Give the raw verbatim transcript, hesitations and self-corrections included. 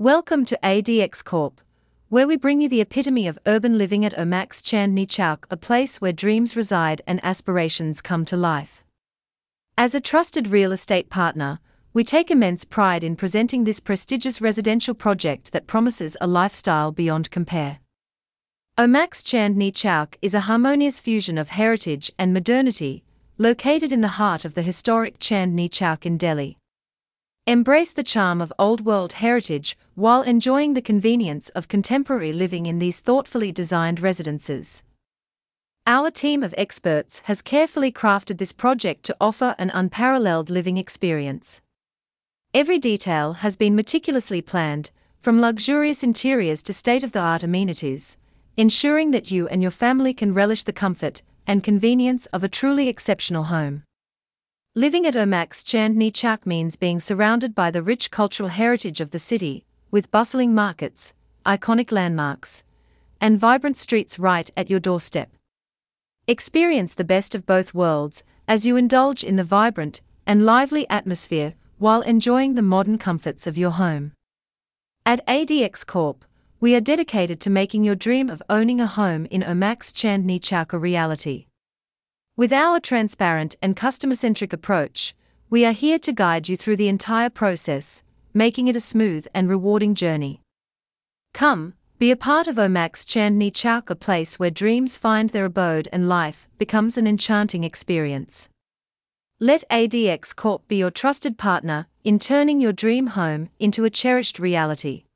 Welcome to A D X Corp, where we bring you the epitome of urban living at Omaxe Chandni Chowk, a place where dreams reside and aspirations come to life. As a trusted real estate partner, we take immense pride in presenting this prestigious residential project that promises a lifestyle beyond compare. Omaxe Chandni Chowk is a harmonious fusion of heritage and modernity, located in the heart of the historic Chandni Chowk in Delhi. Embrace the charm of old-world heritage while enjoying the convenience of contemporary living in these thoughtfully designed residences. Our team of experts has carefully crafted this project to offer an unparalleled living experience. Every detail has been meticulously planned, from luxurious interiors to state-of-the-art amenities, ensuring that you and your family can relish the comfort and convenience of a truly exceptional home. Living at Omaxe Chandni Chowk means being surrounded by the rich cultural heritage of the city, with bustling markets, iconic landmarks, and vibrant streets right at your doorstep. Experience the best of both worlds as you indulge in the vibrant and lively atmosphere while enjoying the modern comforts of your home. At A D X Corp, we are dedicated to making your dream of owning a home in Omaxe Chandni Chowk a reality. With our transparent and customer-centric approach, we are here to guide you through the entire process, making it a smooth and rewarding journey. Come, be a part of Omaxe Chandni Chowk, a place where dreams find their abode and life becomes an enchanting experience. Let A D X Corp be your trusted partner in turning your dream home into a cherished reality.